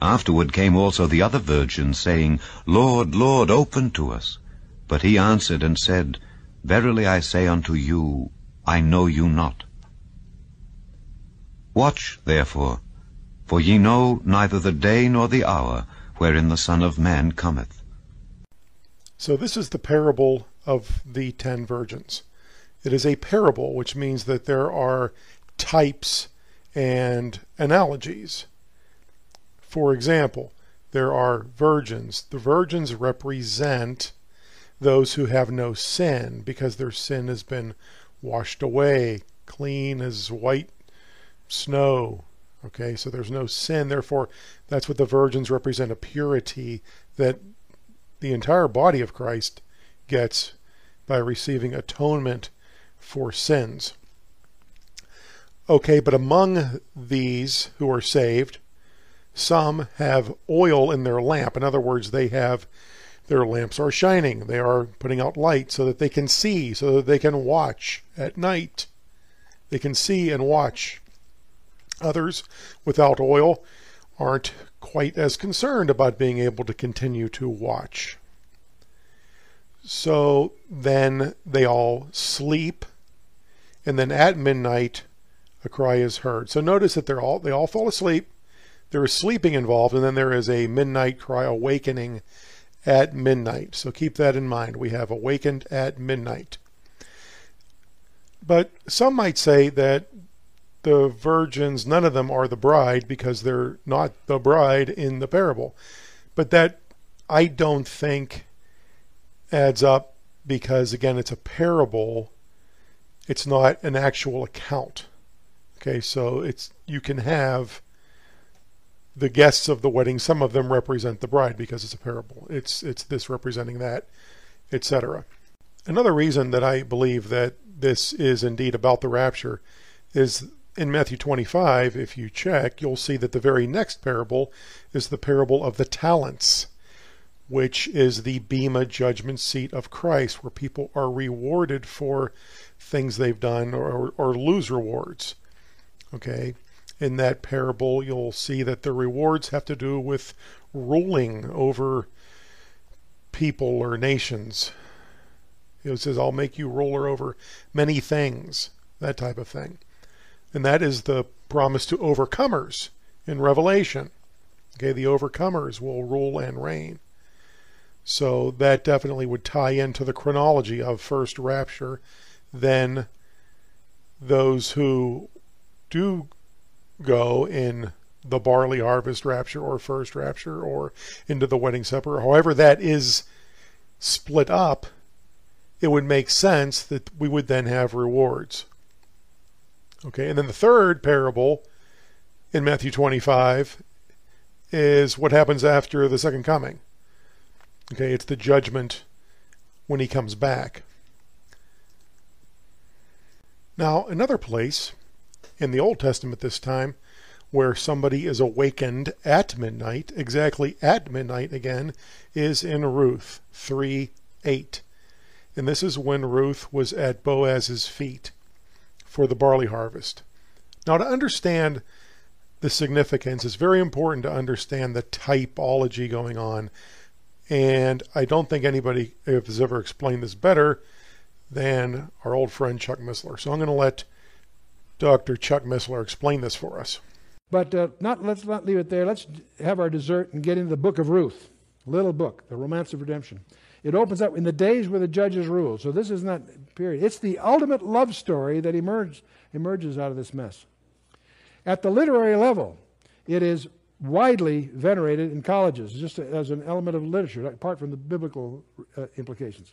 Afterward came also the other virgins, saying, Lord, Lord, open to us. But he answered and said, Verily I say unto you, I know you not. Watch, therefore, for ye know neither the day nor the hour wherein the Son of Man cometh. So this is the parable of the 10 virgins. It is a parable, which means that there are types and analogies. For example, there are virgins. The virgins represent those who have no sin, because their sin has been washed away, clean as white snow. Okay, so there's no sin, therefore that's what the virgins represent, a purity that the entire body of Christ gets by receiving atonement for sins. Okay, but among these who are saved, some have oil in their lamp. In other words, they have, their lamps are shining. They are putting out light so that they can see, so that they can watch at night. They can see and watch. Others without oil aren't quite as concerned about being able to continue to watch. So then they all sleep, and then at midnight a cry is heard. So notice that they all fall asleep. There is sleeping involved, and then there is a midnight cry, awakening at midnight. So keep that in mind. We have awakened at midnight. But some might say that the virgins, none of them are the bride, because they're not the bride in the parable. But that, I don't think, adds up, because again, it's a parable. It's not an actual account. Okay, so it's, you can have the guests of the wedding, some of them represent the bride because it's a parable. It's this representing that, etc. Another reason that I believe that this is indeed about the rapture is in Matthew 25, if you check, you'll see that the very next parable is the parable of the talents, which is the Bema judgment seat of Christ, where people are rewarded for things they've done or lose rewards. Okay. In that parable, you'll see that the rewards have to do with ruling over people or nations. It says, I'll make you ruler over many things, that type of thing. And that is the promise to overcomers in Revelation. Okay, the overcomers will rule and reign. So that definitely would tie into the chronology of first rapture. Then those who do go in the barley harvest rapture or first rapture or into the wedding supper, however that is split up, it would make sense that we would then have rewards. Okay, and then the third parable in Matthew 25 is what happens after the second coming. Okay, it's the judgment when he comes back. Now, another place in the Old Testament this time, where somebody is awakened at midnight, exactly at midnight again, is in Ruth 3:8. And this is when Ruth was at Boaz's feet for the barley harvest. Now, to understand the significance, it's very important to understand the typology going on. And I don't think anybody has ever explained this better than our old friend Chuck Missler. So I'm going to let Dr. Chuck Missler explain this for us. But let's not leave it there. Let's have our dessert and get into the book of Ruth, little book, the romance of redemption. It opens up in the days where the judges ruled. So this is not period. It's the ultimate love story that emerges out of this mess. At the literary level, it is widely venerated in colleges, just as an element of literature, apart from the biblical implications.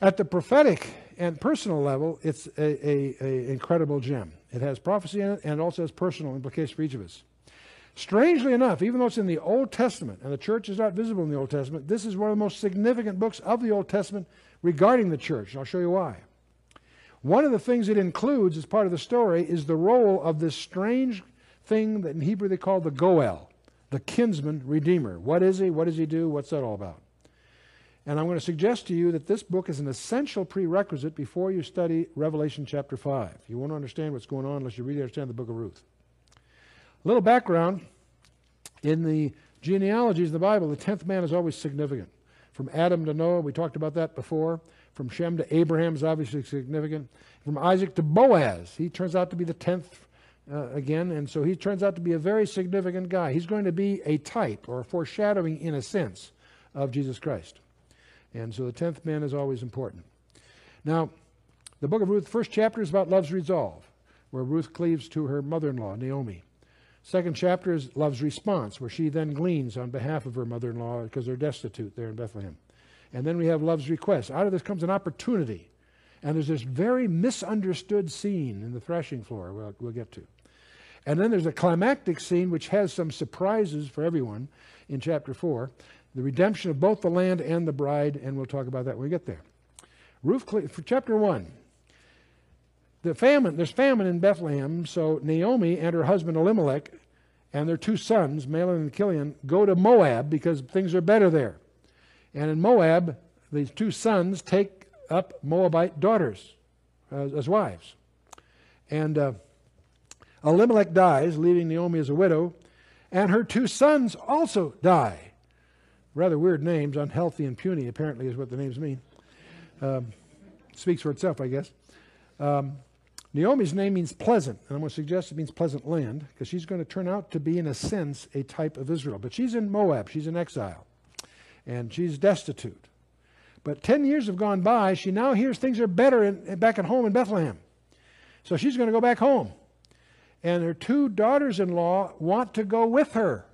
At the prophetic and personal level, it's a incredible gem. It has prophecy in it and also has personal implications for each of us. Strangely enough, even though it's in the Old Testament, and the church is not visible in the Old Testament, this is one of the most significant books of the Old Testament regarding the church, and I'll show you why. One of the things it includes as part of the story is the role of this strange thing that in Hebrew they call the Goel, the kinsman redeemer. What is he? What does he do? What's that all about? And I'm going to suggest to you that this book is an essential prerequisite before you study Revelation chapter 5. You won't understand what's going on unless you really understand the book of Ruth. A little background. In the genealogies of the Bible, the 10th man is always significant. From Adam to Noah, we talked about that before. From Shem to Abraham is obviously significant. From Isaac to Boaz, he turns out to be the 10th again, and so he turns out to be a very significant guy. He's going to be a type or a foreshadowing, in a sense, of Jesus Christ. And so the 10th man is always important. Now, the book of Ruth, first chapter is about love's resolve, where Ruth cleaves to her mother-in-law, Naomi. Second chapter is love's response, where she then gleans on behalf of her mother-in-law because they're destitute there in Bethlehem. And then we have love's request. Out of this comes an opportunity. And there's this very misunderstood scene in the threshing floor we'll get to. And then there's a climactic scene which has some surprises for everyone in chapter 4. The redemption of both the land and the bride, and we'll talk about that when we get there. Ruth, for chapter 1, the famine, there's famine in Bethlehem, so Naomi and her husband Elimelech and their two sons, Mahlon and Chilion, go to Moab because things are better there. And in Moab, these two sons take up Moabite daughters as wives. And Elimelech dies, leaving Naomi as a widow, and her two sons also die. Rather weird names, unhealthy and puny, apparently, is what the names mean. Speaks for itself, I guess. Naomi's name means pleasant, and I'm going to suggest it means pleasant land, because she's going to turn out to be, in a sense, a type of Israel. But she's in Moab, she's in exile, and she's destitute. But 10 years have gone by, she now hears things are better back at home in Bethlehem. So she's going to go back home. And her two daughters-in-law want to go with her.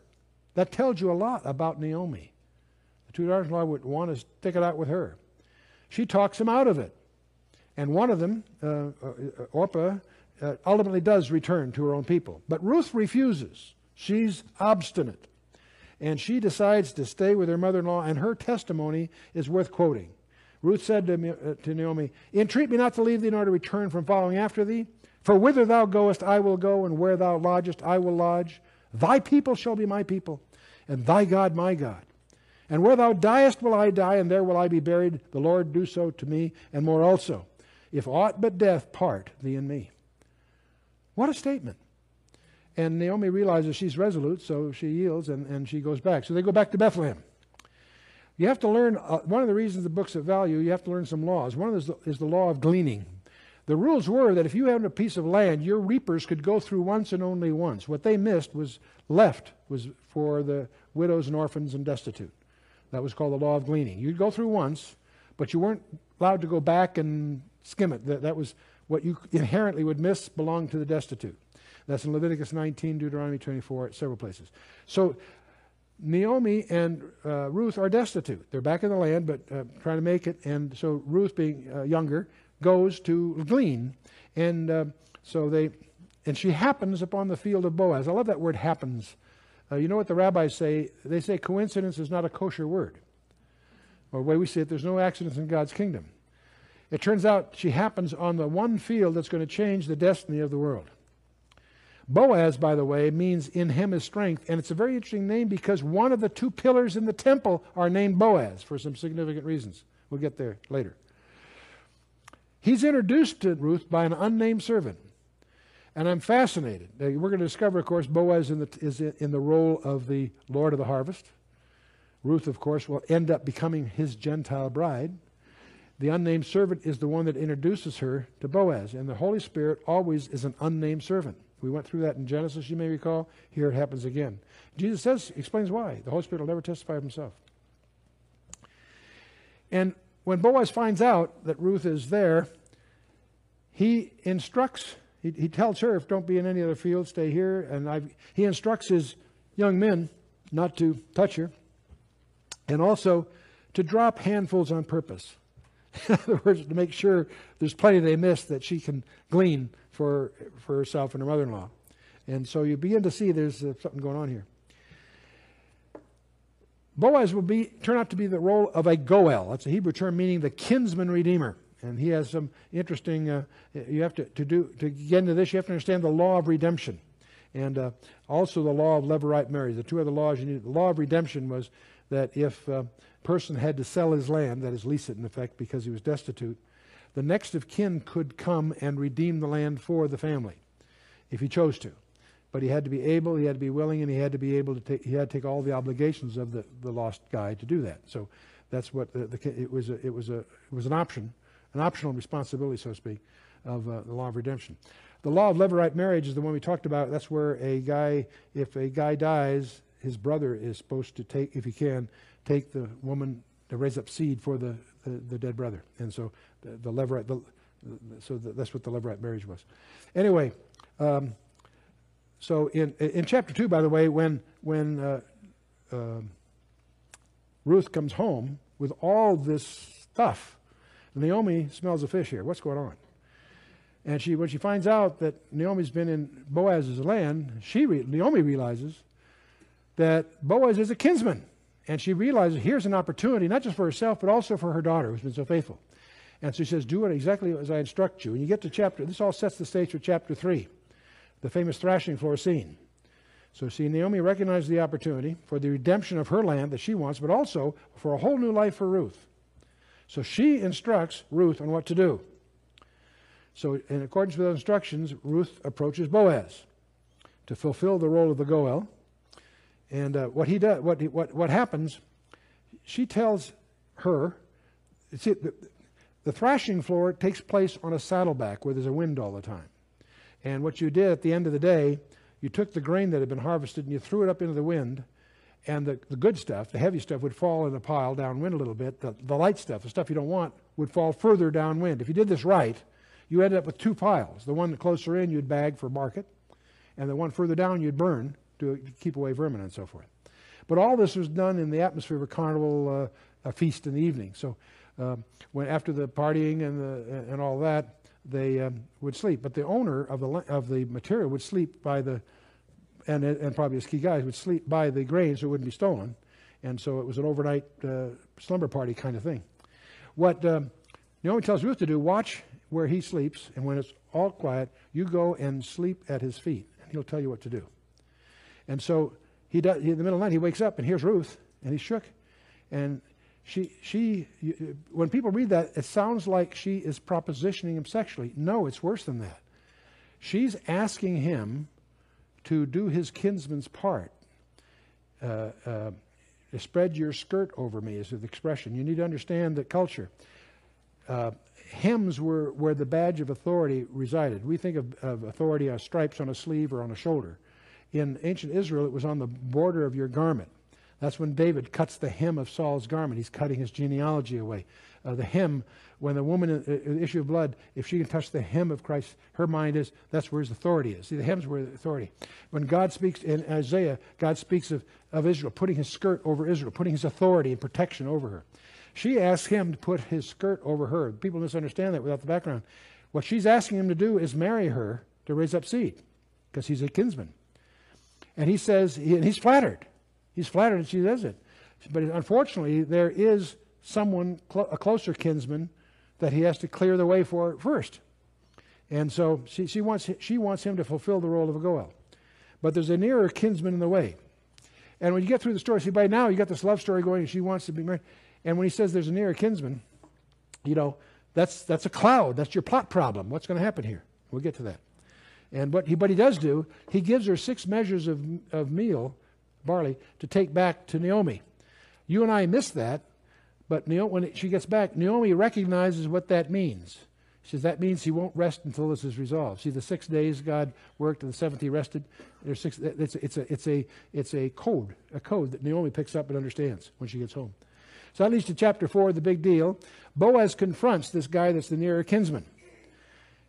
That tells you a lot about Naomi. Two daughters-in-law would want to stick it out with her. She talks him out of it. And one of them, Orpah, ultimately does return to her own people. But Ruth refuses. She's obstinate. And she decides to stay with her mother-in-law, and her testimony is worth quoting. Ruth said to Naomi, "Entreat me not to leave thee, nor to return from following after thee. For whither thou goest, I will go, and where thou lodgest, I will lodge. Thy people shall be my people, and thy God my God. And where thou diest will I die, and there will I be buried. The Lord do so to me, and more also. If aught but death part thee and me." What a statement. And Naomi realizes she's resolute, so she yields, and she goes back. So they go back to Bethlehem. You have to learn, one of the reasons the book's of value, you have to learn some laws. One of those is the law of gleaning. The rules were that if you had a piece of land, your reapers could go through once and only once. What they missed was left, was for the widows and orphans and destitute. That was called the law of gleaning. You'd go through once, but you weren't allowed to go back and skim it. That was what you inherently would miss belonged to the destitute. That's in Leviticus 19, Deuteronomy 24, several places. So Naomi and Ruth are destitute. They're back in the land, but trying to make it. And so Ruth, being younger, goes to glean. And she happens upon the field of Boaz. I love that word, happens. You know what the rabbis say? They say coincidence is not a kosher word. Or the way we say it, there's no accidents in God's kingdom. It turns out she happens on the one field that's going to change the destiny of the world. Boaz, by the way, means in him is strength. And it's a very interesting name because one of the two pillars in the temple are named Boaz for some significant reasons. We'll get there later. He's introduced to Ruth by an unnamed servant. And I'm fascinated. We're going to discover, of course, Boaz is in the role of the Lord of the harvest. Ruth, of course, will end up becoming his Gentile bride. The unnamed servant is the one that introduces her to Boaz. And the Holy Spirit always is an unnamed servant. We went through that in Genesis, you may recall. Here it happens again. Jesus explains why. The Holy Spirit will never testify of himself. And when Boaz finds out that Ruth is there, he instructs, he tells her, if don't be in any other field, stay here. And he instructs his young men not to touch her, and also to drop handfuls on purpose. In other words, to make sure there's plenty they miss that she can glean for herself and her mother-in-law. And so you begin to see there's something going on here. Boaz will turn out to be the role of a goel. That's a Hebrew term meaning the kinsman redeemer. And he has some interesting, you have to get into this, you have to understand the law of redemption. And also the law of Levirate marriage. The two other laws you need. The law of redemption was that if a person had to sell his land, that is, lease it in effect, because he was destitute, the next of kin could come and redeem the land for the family if he chose to. But he had to be able, he had to be willing, and he had to be able to take, he had to take all the obligations of the lost guy to do that. So that's what it was an option, an optional responsibility, so to speak, of the law of redemption. The law of Levirate marriage is the one we talked about. That's where a guy, if a guy dies, his brother is supposed to take, if he can, take the woman to raise up seed for the dead brother. And so the Levirate, that's what the Levirate marriage was. Anyway, so in chapter 2, by the way, when Ruth comes home with all this stuff, Naomi smells a fish here. What's going on? And when she finds out that Naomi's been in Boaz's land, Naomi realizes that Boaz is a kinsman. And she realizes here's an opportunity, not just for herself, but also for her daughter, who's been so faithful. And so she says, do it exactly as I instruct you. And you get to this all sets the stage for chapter 3, the famous thrashing floor scene. So see, Naomi recognizes the opportunity for the redemption of her land that she wants, but also for a whole new life for Ruth. So she instructs Ruth on what to do. So in accordance with those instructions, Ruth approaches Boaz to fulfill the role of the goel. And what he does, what happens, she tells her, see, the thrashing floor takes place on a saddleback where there's a wind all the time. And what you did at the end of the day, you took the grain that had been harvested and you threw it up into the wind, and the good stuff, the heavy stuff, would fall in a pile downwind a little bit. The light stuff, the stuff you don't want, would fall further downwind. If you did this right, you ended up with two piles. The one closer in, you'd bag for market, and the one further down, you'd burn to keep away vermin and so forth. But all this was done in the atmosphere of a carnival feast in the evening. So after the partying and all that, they would sleep. But the owner of the material would sleep by the, and probably his key guys would sleep by the grain so it wouldn't be stolen. And so it was an overnight slumber party kind of thing. What Naomi tells Ruth to do, watch where he sleeps, and when it's all quiet, you go and sleep at his feet, and he'll tell you what to do. And so he does. In the middle of the night, he wakes up and hears Ruth, and he's shook. And when people read that, it sounds like she is propositioning him sexually. No, it's worse than that. She's asking him to do his kinsman's part. Spread your skirt over me is the expression. You need to understand the culture. Hems were where the badge of authority resided. We think of authority as stripes on a sleeve or on a shoulder. In ancient Israel, it was on the border of your garment. That's when David cuts the hem of Saul's garment. He's cutting his genealogy away. The hem, when the woman in the issue of blood, if she can touch the hem of Christ, her mind is, that's where his authority is. See, the hem's where the authority. When God speaks in Isaiah, God speaks of Israel, putting his skirt over Israel, putting his authority and protection over her. She asks him to put his skirt over her. People misunderstand that without the background. What she's asking him to do is marry her to raise up seed, because he's a kinsman. And he says, and he's flattered. He's flattered and she does it. But unfortunately, there is someone, a closer kinsman, that he has to clear the way for first. And so she wants him to fulfill the role of a goel. But there's a nearer kinsman in the way. And when you get through the story, see, by now you got this love story going and she wants to be married. And when he says there's a nearer kinsman, you know, that's a cloud. That's your plot problem. What's going to happen here? We'll get to that. And what he does do, he gives her 6 measures of meal, barley, to take back to Naomi. You and I missed that, but when she gets back, Naomi recognizes what that means. She says, that means he won't rest until this is resolved. See, the 6 days God worked and the 7th he rested. There's 6, it's a code that Naomi picks up and understands when she gets home. So that leads to chapter 4, the big deal. Boaz confronts this guy that's the nearer kinsman.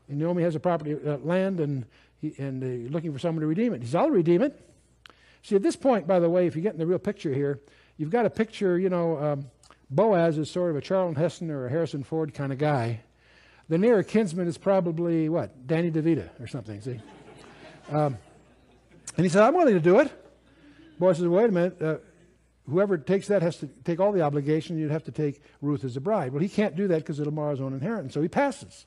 And Naomi has a property, land, and he's looking for someone to redeem it. He says, I'll redeem it. See, at this point, by the way, if you get in the real picture here, you've got a picture, you know, Boaz is sort of a Charlton Heston or a Harrison Ford kind of guy. The nearer kinsman is probably, what, Danny DeVita or something, see? And he said, I'm willing to do it. Boaz says, wait a minute, whoever takes that has to take all the obligation. You'd have to take Ruth as a bride. Well, he can't do that because it'll mar his own inheritance, so he passes.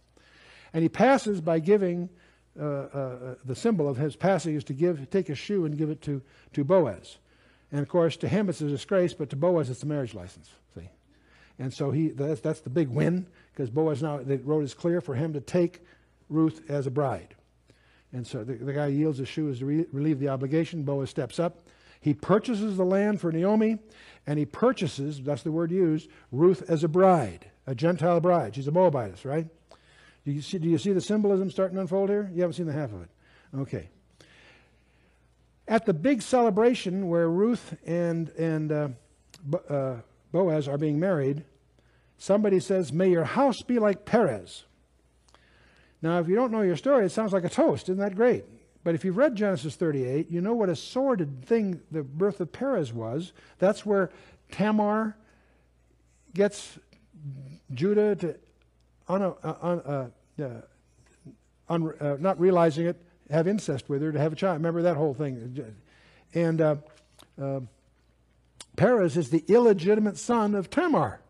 And he passes by giving, the symbol of his passing is to give, take a shoe and give it to Boaz. And of course, to him it's a disgrace, but to Boaz it's a marriage license, see? And so that's the big win, because Boaz now, the road is clear for him to take Ruth as a bride. And so the guy yields his shoe to relieve the obligation. Boaz steps up. He purchases the land for Naomi, and he purchases, that's the word used, Ruth as a bride, a Gentile bride. She's a Moabitess, right? Do you see the symbolism starting to unfold here? You haven't seen the half of it. Okay. At the big celebration where Ruth and Boaz are being married, somebody says, may your house be like Perez. Now, if you don't know your story, it sounds like a toast. Isn't that great? But if you've read Genesis 38, you know what a sordid thing the birth of Perez was. That's where Tamar gets Judah to, not realizing it, have incest with her to have a child. Remember that whole thing. And Perez is the illegitimate son of Tamar.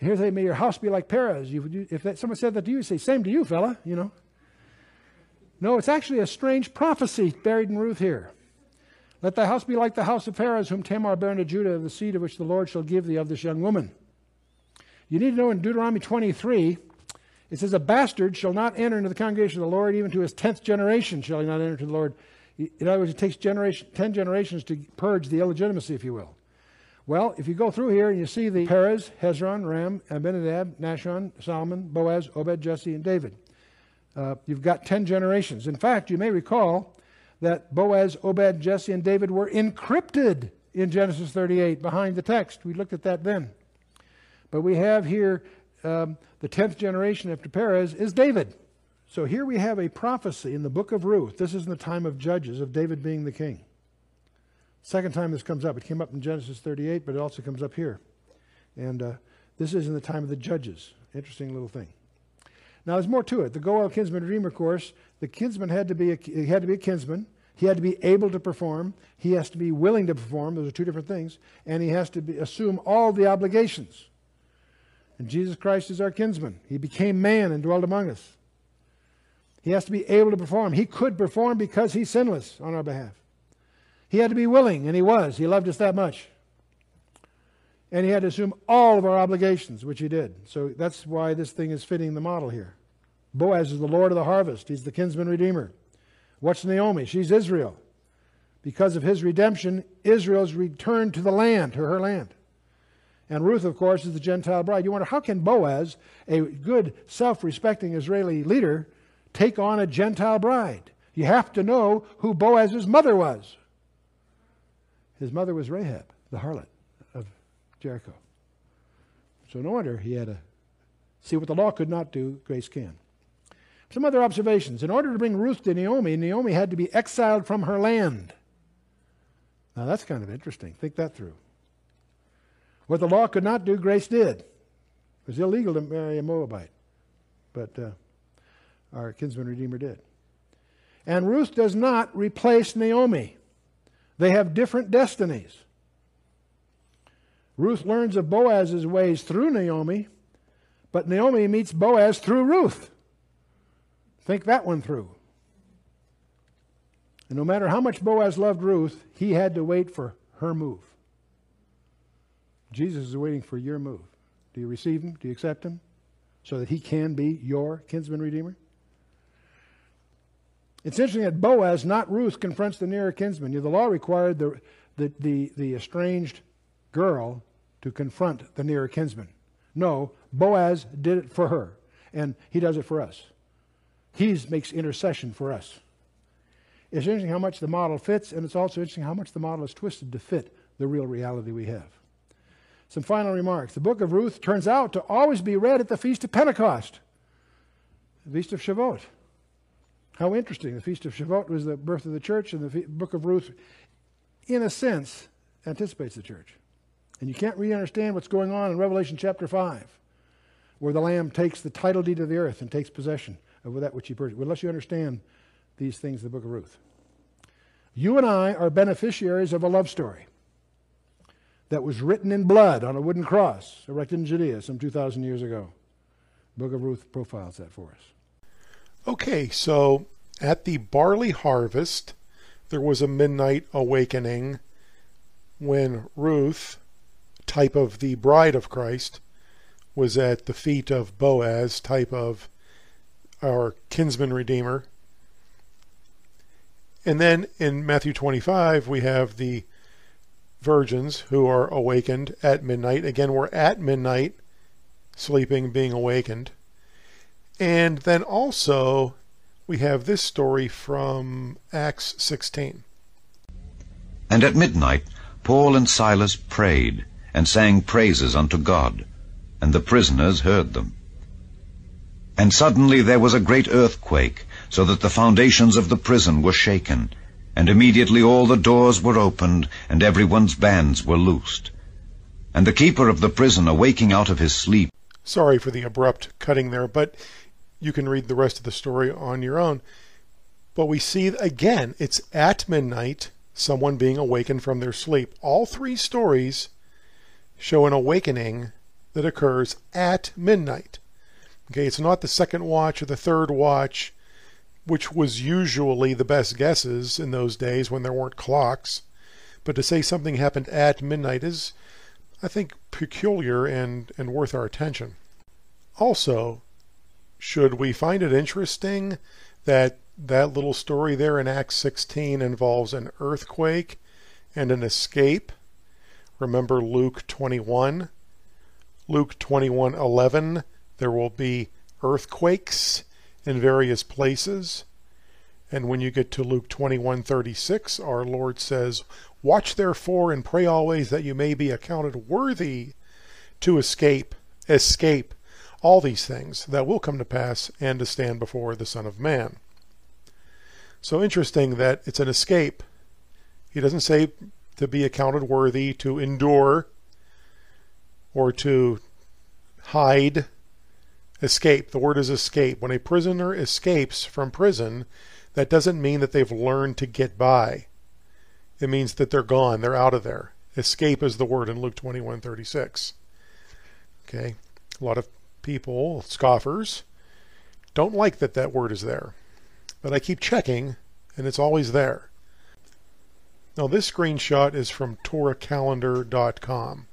And here they may your house be like Perez. If someone said that to you, say, same to you, fella, you know. No, it's actually a strange prophecy buried in Ruth here. Let thy house be like the house of Perez, whom Tamar bare unto Judah, of the seed of which the Lord shall give thee of this young woman. You need to know in Deuteronomy 23, it says, a bastard shall not enter into the congregation of the Lord, even to his 10th generation shall he not enter to the Lord. In other words, it takes 10 generations to purge the illegitimacy, if you will. Well, if you go through here and you see the Perez, Hezron, Ram, Abinadab, Nashon, Salmon, Boaz, Obed, Jesse, and David. You've got 10 generations. In fact, you may recall that Boaz, Obed, Jesse, and David were encrypted in Genesis 38 behind the text. We looked at that then. But we have here the 10th generation after Perez is David. So here we have a prophecy in the book of Ruth. This is in the time of Judges, of David being the king. Second time this comes up. It came up in Genesis 38, but it also comes up here. And this is in the time of the Judges. Interesting little thing. Now there's more to it. The Goel Kinsman Redeemer course, the kinsman had to be a kinsman. He had to be able to perform. He has to be willing to perform. Those are two different things. And he has to assume all the obligations. And Jesus Christ is our kinsman. He became man and dwelt among us. He has to be able to perform. He could perform because he's sinless on our behalf. He had to be willing, and he was. He loved us that much. And he had to assume all of our obligations, which he did. So that's why this thing is fitting the model here. Boaz is the Lord of the harvest. He's the kinsman redeemer. What's Naomi? She's Israel. Because of his redemption, Israel's returned to the land, to her land. And Ruth, of course, is the Gentile bride. You wonder, how can Boaz, a good, self-respecting Israeli leader, take on a Gentile bride? You have to know who Boaz's mother was. His mother was Rahab, the harlot of Jericho. So no wonder he had to see what the law could not do, grace can. Some other observations. In order to bring Ruth to Naomi, Naomi had to be exiled from her land. Now that's kind of interesting. Think that through. What the law could not do, grace did. It was illegal to marry a Moabite, but our kinsman redeemer did. And Ruth does not replace Naomi. They have different destinies. Ruth learns of Boaz's ways through Naomi, but Naomi meets Boaz through Ruth. Think that one through. And no matter how much Boaz loved Ruth, he had to wait for her move. Jesus is waiting for your move. Do you receive him? Do you accept him? So that he can be your kinsman redeemer? It's interesting that Boaz, not Ruth, confronts the nearer kinsman. The law required the estranged girl to confront the nearer kinsman. No, Boaz did it for her, and he does it for us. He makes intercession for us. It's interesting how much the model fits, and it's also interesting how much the model is twisted to fit the real reality we have. Some final remarks. The book of Ruth turns out to always be read at the Feast of Pentecost, the Feast of Shavuot. How interesting. The Feast of Shavuot was the birth of the church, and the book of Ruth, in a sense, anticipates the church. And you can't really understand what's going on in Revelation chapter 5, where the Lamb takes the title deed of the earth and takes possession of that which he purchased, unless you understand these things in the book of Ruth. You and I are beneficiaries of a love story that was written in blood on a wooden cross erected in Judea some 2,000 years ago. The book of Ruth profiles that for us. Okay, so at the barley harvest, there was a midnight awakening when Ruth, type of the bride of Christ, was at the feet of Boaz, type of our kinsman redeemer. And then in Matthew 25, we have the virgins who are awakened at midnight. Again, we're at midnight, sleeping, being awakened. And then also, we have this story from Acts 16. And at midnight, Paul and Silas prayed and sang praises unto God, and the prisoners heard them. And suddenly there was a great earthquake, so that the foundations of the prison were shaken, and immediately all the doors were opened, and everyone's bands were loosed. And the keeper of the prison, awaking out of his sleep... Sorry for the abrupt cutting there, but you can read the rest of the story on your own. But we see, again, it's at midnight, someone being awakened from their sleep. All three stories show an awakening that occurs at midnight. Okay, it's not the second watch or the third watch, which was usually the best guesses in those days when there weren't clocks. But to say something happened at midnight is, I think, peculiar and worth our attention. Also, should we find it interesting that that little story there in Acts 16 involves an earthquake and an escape? Remember Luke 21? Luke 21:11, there will be earthquakes in various places. And when you get to Luke 21:36, our Lord says, "Watch therefore and pray always that you may be accounted worthy to escape all these things that will come to pass and to stand before the Son of Man." So interesting that it's an escape. He doesn't say to be accounted worthy, to endure, or to hide. Escape. The word is escape. When a prisoner escapes from prison, that doesn't mean that they've learned to get by. It means that they're gone. They're out of there. Escape is the word in Luke 21:36. Okay. A lot of people, scoffers, don't like that that word is there. But I keep checking, and it's always there. Now, this screenshot is from TorahCalendar.com.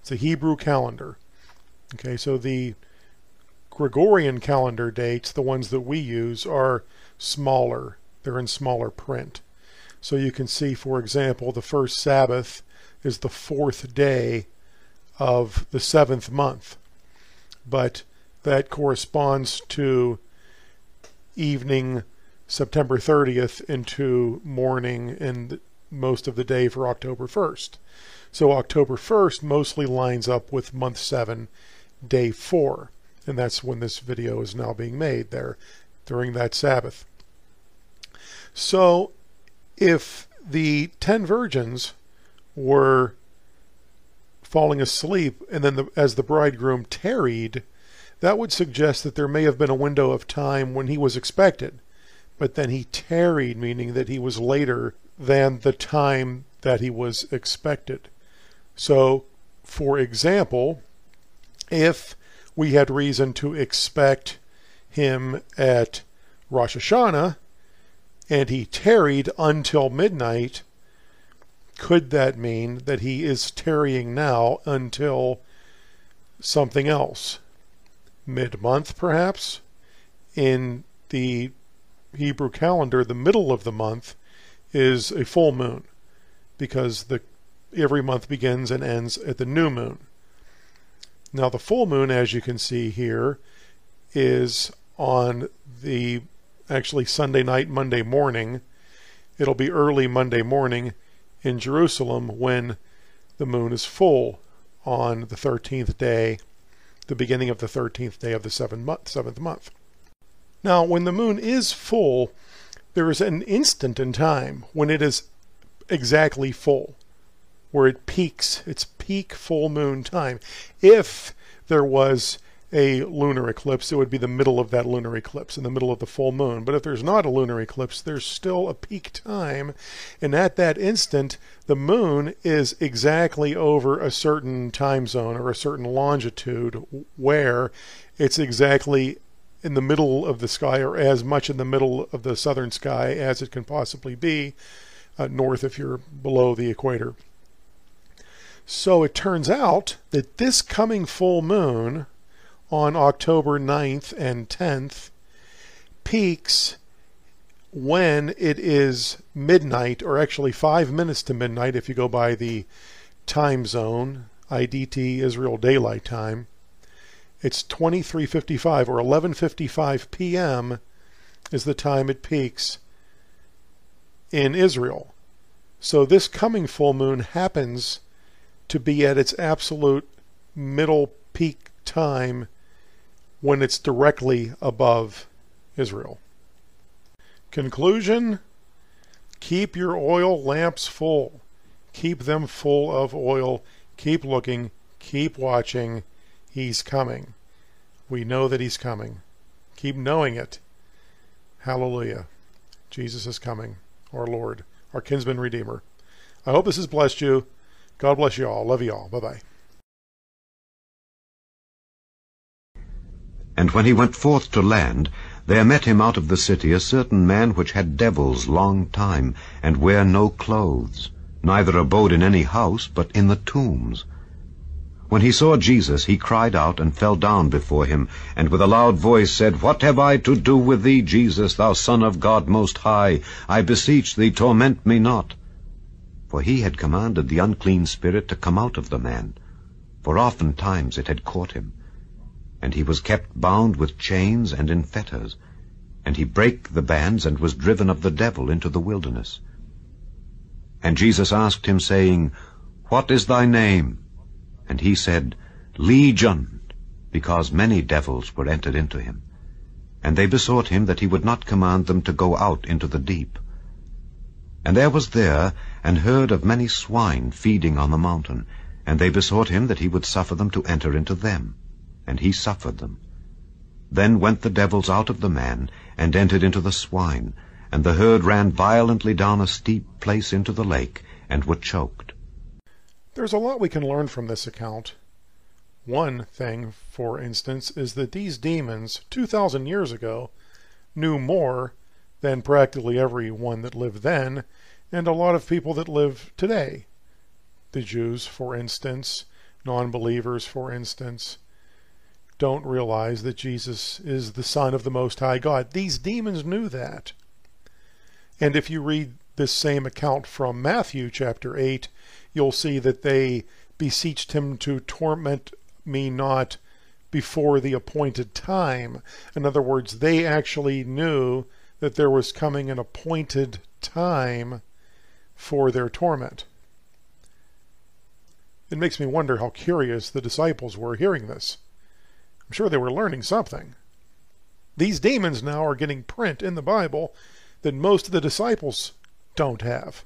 It's a Hebrew calendar. Okay, so the Gregorian calendar dates, the ones that we use, are smaller. They're in smaller print. So you can see, for example, the first Sabbath is the fourth day of the seventh month. But that corresponds to evening September 30th into morning and most of the day for October 1st. So October 1st mostly lines up with month 7, day 4. And that's when this video is now being made there, during that Sabbath. So if the 10 virgins were falling asleep and then as the bridegroom tarried, that would suggest that there may have been a window of time when he was expected, but then he tarried, meaning that he was later than the time that he was expected. So, for example, if we had reason to expect him at Rosh Hashanah, and he tarried until midnight, could that mean that he is tarrying now until something else? Mid-month, perhaps? In the Hebrew calendar, the middle of the month is a full moon, because every month begins and ends at the new moon. Now, the full moon, as you can see here, is on the, actually, Sunday night, Monday morning. It'll be early Monday morning in Jerusalem when the moon is full on the 13th day, the beginning of the 13th day of the seventh month. Now, when the moon is full, there is an instant in time when it is exactly full, where it peaks, its peak full moon time. If there was a lunar eclipse, it would be the middle of that lunar eclipse, in the middle of the full moon. But if there's not a lunar eclipse, there's still a peak time, and at that instant, the moon is exactly over a certain time zone or a certain longitude, where it's exactly in the middle of the sky, or as much in the middle of the southern sky as it can possibly be, north if you're below the equator. So it turns out that this coming full moon on October 9th and 10th peaks when it is midnight, or actually 5 minutes to midnight if you go by the time zone, IDT, Israel Daylight Time. It's 23:55 or 11:55 p.m. is the time it peaks in Israel. So this coming full moon happens to be at its absolute middle peak time when it's directly above Israel. Conclusion: keep your oil lamps full. Keep them full of oil. Keep looking. Keep watching. He's coming. We know that he's coming. Keep knowing it. Hallelujah. Jesus is coming, our Lord, our kinsman redeemer. I hope this has blessed you. God bless you all. Love you all. Bye-bye. And when he went forth to land, there met him out of the city a certain man which had devils long time, and ware no clothes, neither abode in any house, but in the tombs. When he saw Jesus, he cried out and fell down before him, and with a loud voice said, What have I to do with thee, Jesus, thou Son of God Most High? I beseech thee, torment me not. For he had commanded the unclean spirit to come out of the man, for oftentimes it had caught him. And he was kept bound with chains and in fetters, and he brake the bands, and was driven of the devil into the wilderness. And Jesus asked him, saying, What is thy name? And he said, Legion, because many devils were entered into him. And they besought him that he would not command them to go out into the deep. And there was there an herd of many swine feeding on the mountain, and they besought him that he would suffer them to enter into them. And he suffered them. Then went the devils out of the man, and entered into the swine, and the herd ran violently down a steep place into the lake, and were choked. There's a lot we can learn from this account. One thing, for instance, is that these demons, 2,000 years ago, knew more than practically everyone that lived then, and a lot of people that live today. The Jews, for instance, non-believers, for instance, don't realize that Jesus is the Son of the Most High God. These demons knew that. And if you read this same account from Matthew chapter 8, you'll see that they beseeched him to torment me not before the appointed time. In other words, they actually knew that there was coming an appointed time for their torment. It makes me wonder how curious the disciples were hearing this. I'm sure they were learning something. These demons now are getting print in the Bible that most of the disciples don't have.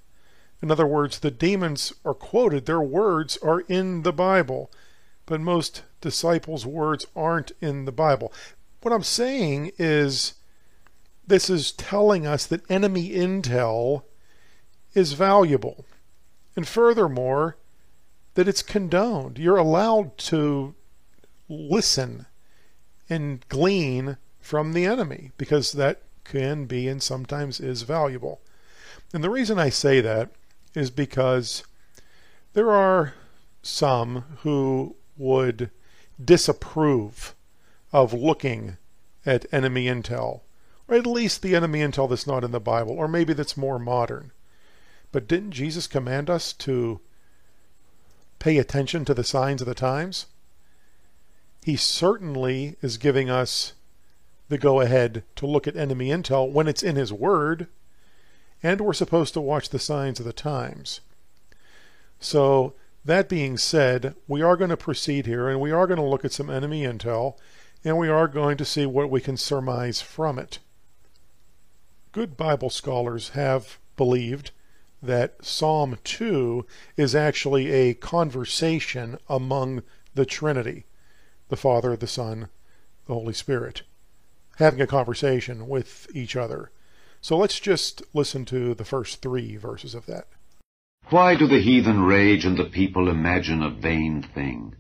In other words, the demons are quoted, their words are in the Bible, but most disciples' words aren't in the Bible. What I'm saying is, this is telling us that enemy intel is valuable, and furthermore, that it's condoned. You're allowed to listen and glean from the enemy, because that can be and sometimes is valuable. And the reason I say that is because there are some who would disapprove of looking at enemy intel, or at least the enemy intel that's not in the Bible, or maybe that's more modern. But didn't Jesus command us to pay attention to the signs of the times? He certainly is giving us the go-ahead to look at enemy intel when it's in his word, and we're supposed to watch the signs of the times. So That being said, we are going to proceed here, and we are going to look at some enemy intel, and we are going to see what we can surmise from it. Good Bible scholars have believed that Psalm 2 is actually a conversation among the Trinity, the Father, the Son, the Holy Spirit, having a conversation with each other. So let's just listen to the first 3 verses of that. Why do the heathen rage and the people imagine a vain thing?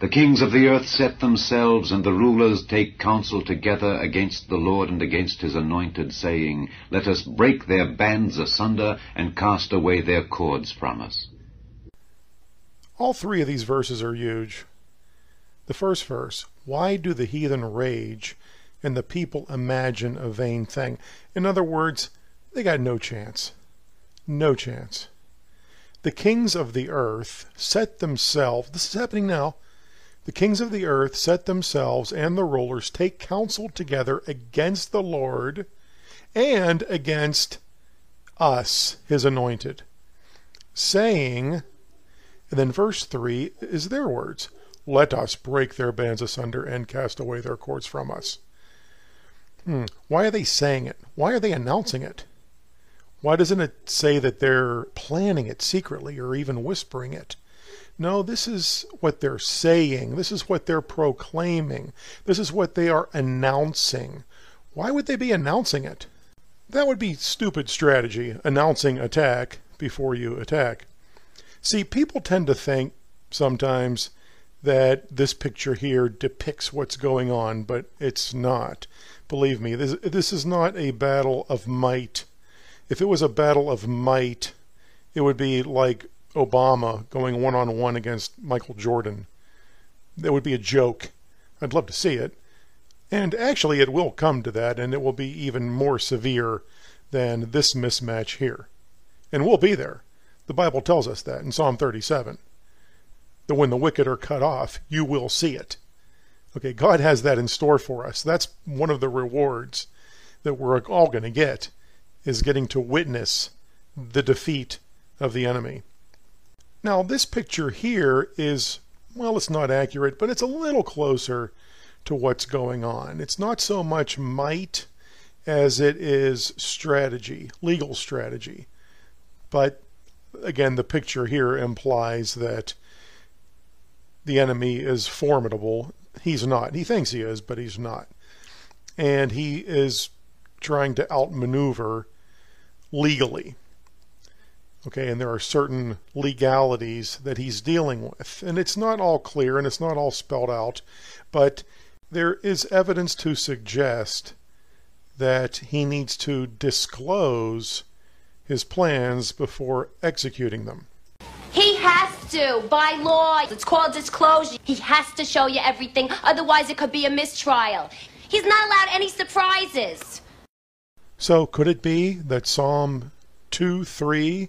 The kings of the earth set themselves, and the rulers take counsel together against the Lord and against his anointed, saying, Let us break their bands asunder and cast away their cords from us. All 3 of these verses are huge. The first verse, why do the heathen rage and the people imagine a vain thing? In other words, they got no chance. No chance. The kings of the earth set themselves, this is happening now, the kings of the earth set themselves and the rulers take counsel together against the Lord and against us, his anointed, saying, and then verse 3 is their words, let us break their bands asunder and cast away their cords from us. Why are they saying it? Why are they announcing it? Why doesn't it say that they're planning it secretly or even whispering it? No, this is what they're saying. This is what they're proclaiming. This is what they are announcing. Why would they be announcing it? That would be stupid strategy, announcing attack before you attack. See, people tend to think sometimes that this picture here depicts what's going on, but it's not. Believe me, this is not a battle of might. If it was a battle of might, it would be like Obama going one-on-one against Michael Jordan. That would be a joke. I'd love to see it. And actually, it will come to that, and it will be even more severe than this mismatch here. And we'll be there. The Bible tells us that in Psalm 37. That when the wicked are cut off, you will see it. Okay, God has that in store for us. That's one of the rewards that we're all going to get, is getting to witness the defeat of the enemy. Now, this picture here is, well, it's not accurate, but it's a little closer to what's going on. It's not so much might as it is strategy, legal strategy. But again, the picture here implies that the enemy is formidable. He's not. He thinks he is, but he's not. And he is trying to outmaneuver legally. Okay, and there are certain legalities that he's dealing with. And it's not all clear and it's not all spelled out, but there is evidence to suggest that he needs to disclose his plans before executing them. He has to, by law. It's called disclosure. He has to show you everything, otherwise it could be a mistrial. He's not allowed any surprises. So could it be that Psalm 2:3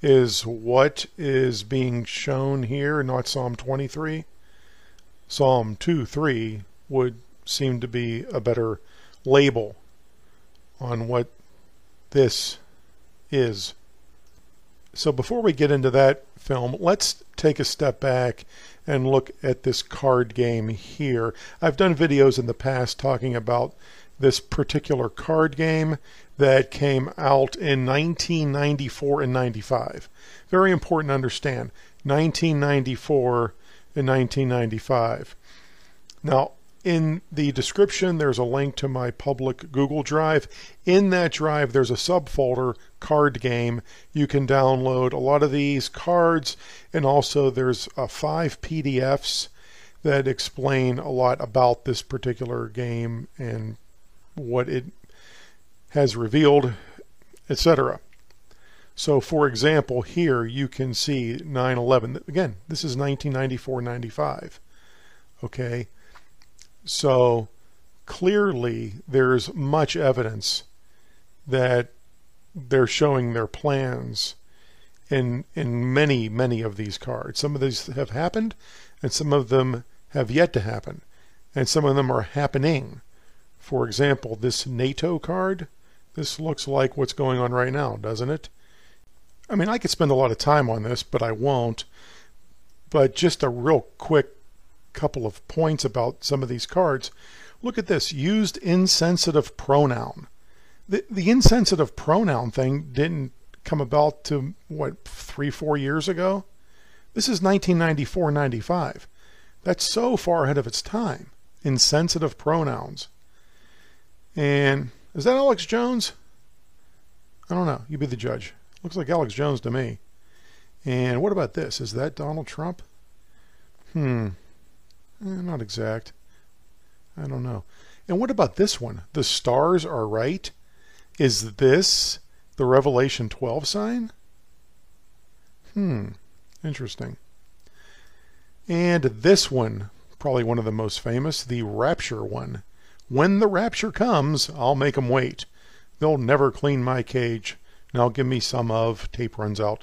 is what is being shown here, not Psalm 23? Psalm 2:3 would seem to be a better label on what this is. So before we get into that film, let's take a step back and look at this card game here. I've done videos in the past talking about this particular card game that came out in 1994 and 95. Very important to understand, 1994 and 1995. Now, in the description, there's a link to my public Google Drive. In that drive, there's a subfolder, Card Game. You can download a lot of these cards, and also there's 5 PDFs that explain a lot about this particular game and what it has revealed, etc. So, for example, here you can see 9/11. Again, this is 1994-95. Okay? So clearly there's much evidence that they're showing their plans in many of these cards. Some of these have happened and some of them have yet to happen. And some of them are happening. For example, this NATO card, this looks like what's going on right now, doesn't it? I mean, I could spend a lot of time on this, but I won't. But just a real quick couple of points about some of these cards. Look at this, used insensitive pronoun. The insensitive pronoun thing didn't come about to, what, 3-4 years ago? This is 1994-95. That's so far ahead of its time. Insensitive pronouns. And is that Alex Jones? I don't know. You be the judge. Looks like Alex Jones to me. And what about this? Is that Donald Trump? Not exact. I don't know. And what about this one? The stars are right. Is this the Revelation 12 sign? Interesting. And this one, probably one of the most famous, the rapture one. When the rapture comes, I'll make them wait. They'll never clean my cage. Now give me some of, tape runs out.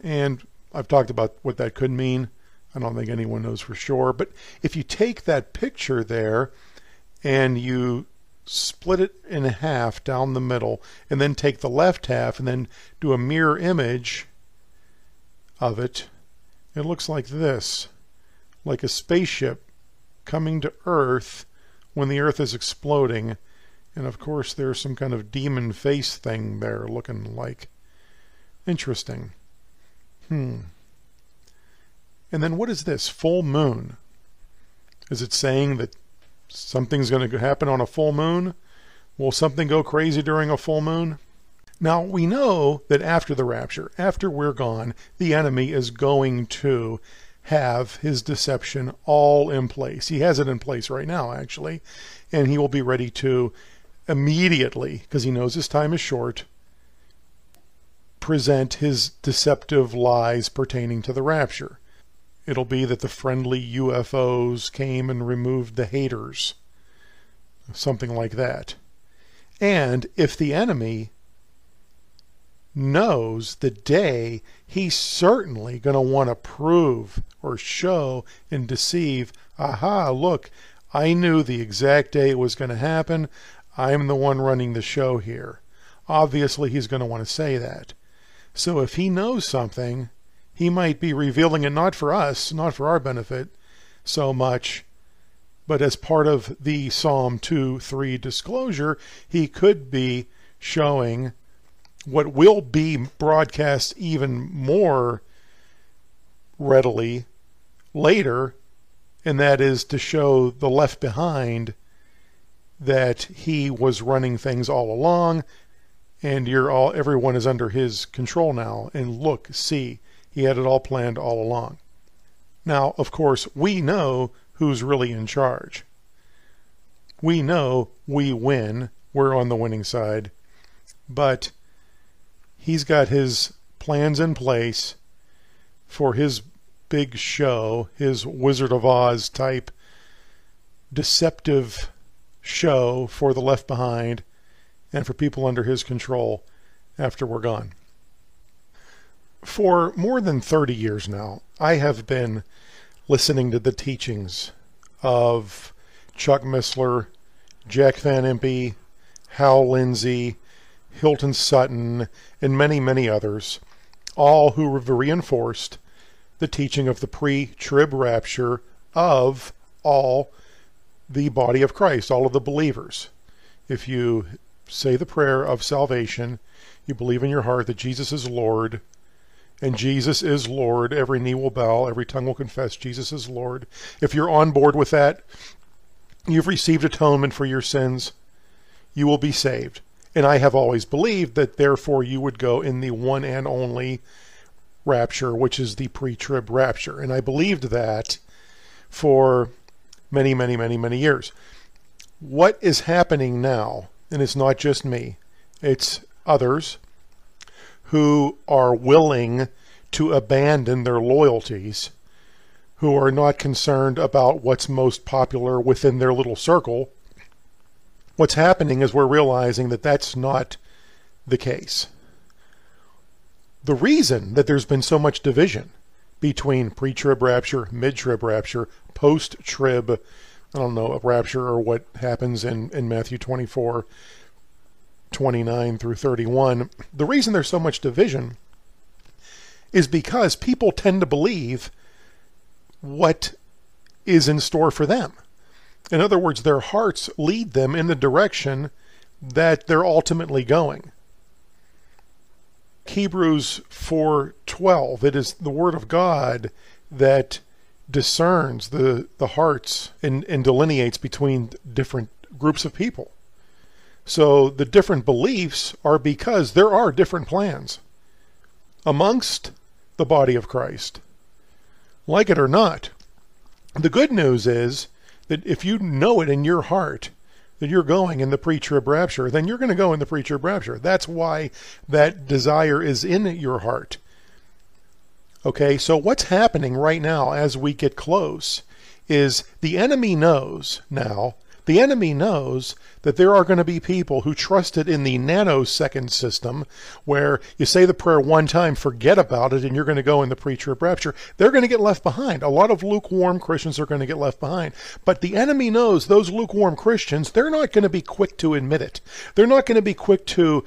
And I've talked about what that could mean. I don't think anyone knows for sure. But if you take that picture there and you split it in half down the middle and then take the left half and then do a mirror image of it, it looks like this, like a spaceship coming to Earth when the Earth is exploding. And of course there's some kind of demon face thing there looking like. Interesting. And then what is this? Full moon. Is it saying that something's going to happen on a full moon? Will something go crazy during a full moon? Now, we know that after the rapture, after we're gone, the enemy is going to have his deception all in place. He has it in place right now, actually, and he will be ready to immediately, because he knows his time is short, present his deceptive lies pertaining to the rapture. It'll be that the friendly UFOs came and removed the haters, something like that. And if the enemy knows the day, he's certainly going to want to prove or show and deceive, aha, look, I knew the exact day it was going to happen. I'm the one running the show here. Obviously, he's going to want to say that. So if he knows something, he might be revealing it not for us, not for our benefit so much, but as part of the Psalm 2:3 disclosure, he could be showing what will be broadcast even more readily later, and that is to show the left behind that he was running things all along, and everyone is under his control now, and look, see, he had it all planned all along. Now, of course, we know who's really in charge. We know we win. We're on the winning side. But he's got his plans in place for his big show, his Wizard of Oz type deceptive show for the left behind and for people under his control after we're gone. For more than 30 years now, I have been listening to the teachings of Chuck Missler, Jack Van Impe, Hal Lindsey, Hilton Sutton, and many, many others, all who have reinforced the teaching of the pre-trib rapture of all the body of Christ, all of the believers. If you say the prayer of salvation, you believe in your heart that Jesus is Lord, and Jesus is Lord. Every knee will bow. Every tongue will confess Jesus is Lord. If you're on board with that, you've received atonement for your sins. You will be saved. And I have always believed that therefore you would go in the one and only rapture, which is the pre-trib rapture. And I believed that for many, many, many, many years. What is happening now, and it's not just me, it's others, who are willing to abandon their loyalties, who are not concerned about what's most popular within their little circle. What's happening is we're realizing that that's not the case. The reason that there's been so much division between pre-trib rapture, mid-trib rapture, post-trib, I don't know, rapture or what happens in Matthew 24, 29 through 31, the reason there's so much division is because people tend to believe what is in store for them. In other words, their hearts lead them in the direction that they're ultimately going. Hebrews 4:12, it is the word of God that discerns the hearts and delineates between different groups of people. So the different beliefs are because there are different plans amongst the body of Christ. Like it or not, the good news is that if you know it in your heart that you're going in the pre-trib rapture, then you're going to go in the pre-trib rapture. That's why that desire is in your heart. Okay, so what's happening right now as we get close is the enemy knows now, the enemy knows that there are going to be people who trusted in the nanosecond system where you say the prayer one time, forget about it, and you're going to go in the pre-trib rapture. They're going to get left behind. A lot of lukewarm Christians are going to get left behind. But the enemy knows those lukewarm Christians, they're not going to be quick to admit it. They're not going to be quick to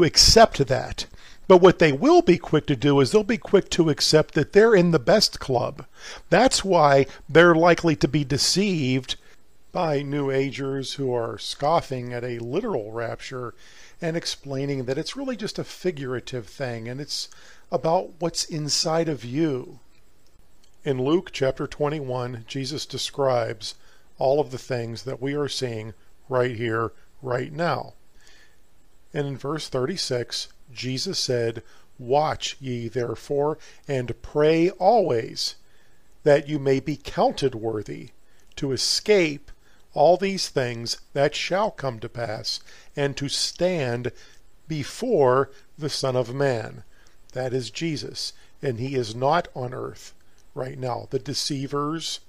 accept that. But what they will be quick to do is they'll be quick to accept that they're in the best club. That's why they're likely to be deceived by New Agers who are scoffing at a literal rapture and explaining that it's really just a figurative thing and it's about what's inside of you. In Luke chapter 21, Jesus describes all of the things that we are seeing right here, right now. And in verse 36, Jesus said, "Watch ye therefore, and pray always, that you may be counted worthy to escape all these things that shall come to pass, and to stand before the Son of Man." That is Jesus, and he is not on earth right now. The deceivers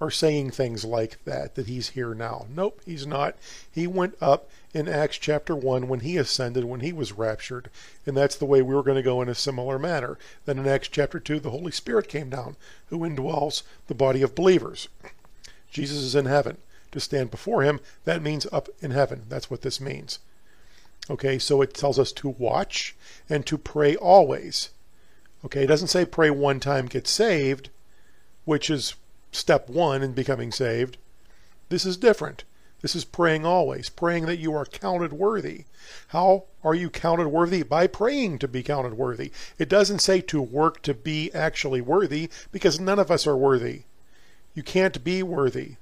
are saying things like that he's here now. Nope, he's not. He went up in Acts chapter 1 when he ascended, when he was raptured, and that's the way we were going to go in a similar manner. Then in Acts chapter 2, the Holy Spirit came down, who indwells the body of believers. Jesus is in heaven. To stand before him, that means up in heaven. That's what this means. Okay, so it tells us to watch and to pray always. Okay, it doesn't say pray one time, get saved, which is step one in becoming saved. This is different. This is praying always, praying that you are counted worthy. How are you counted worthy? By praying to be counted worthy. It doesn't say to work to be actually worthy, because none of us are worthy. You can't be worthy.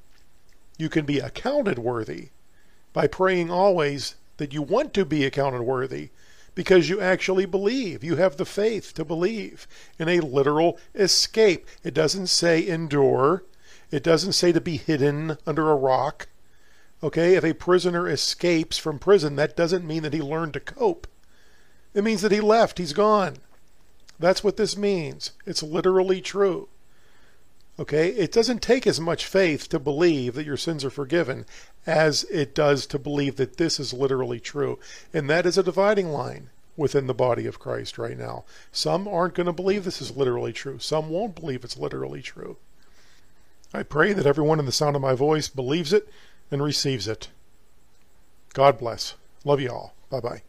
You can be accounted worthy by praying always that you want to be accounted worthy because you actually believe. You have the faith to believe in a literal escape. It doesn't say endure. It doesn't say to be hidden under a rock. Okay, if a prisoner escapes from prison, that doesn't mean that he learned to cope. It means that he left. He's gone. That's what this means. It's literally true. Okay, it doesn't take as much faith to believe that your sins are forgiven as it does to believe that this is literally true. And that is a dividing line within the body of Christ right now. Some aren't going to believe this is literally true. Some won't believe it's literally true. I pray that everyone in the sound of my voice believes it and receives it. God bless. Love you all. Bye-bye.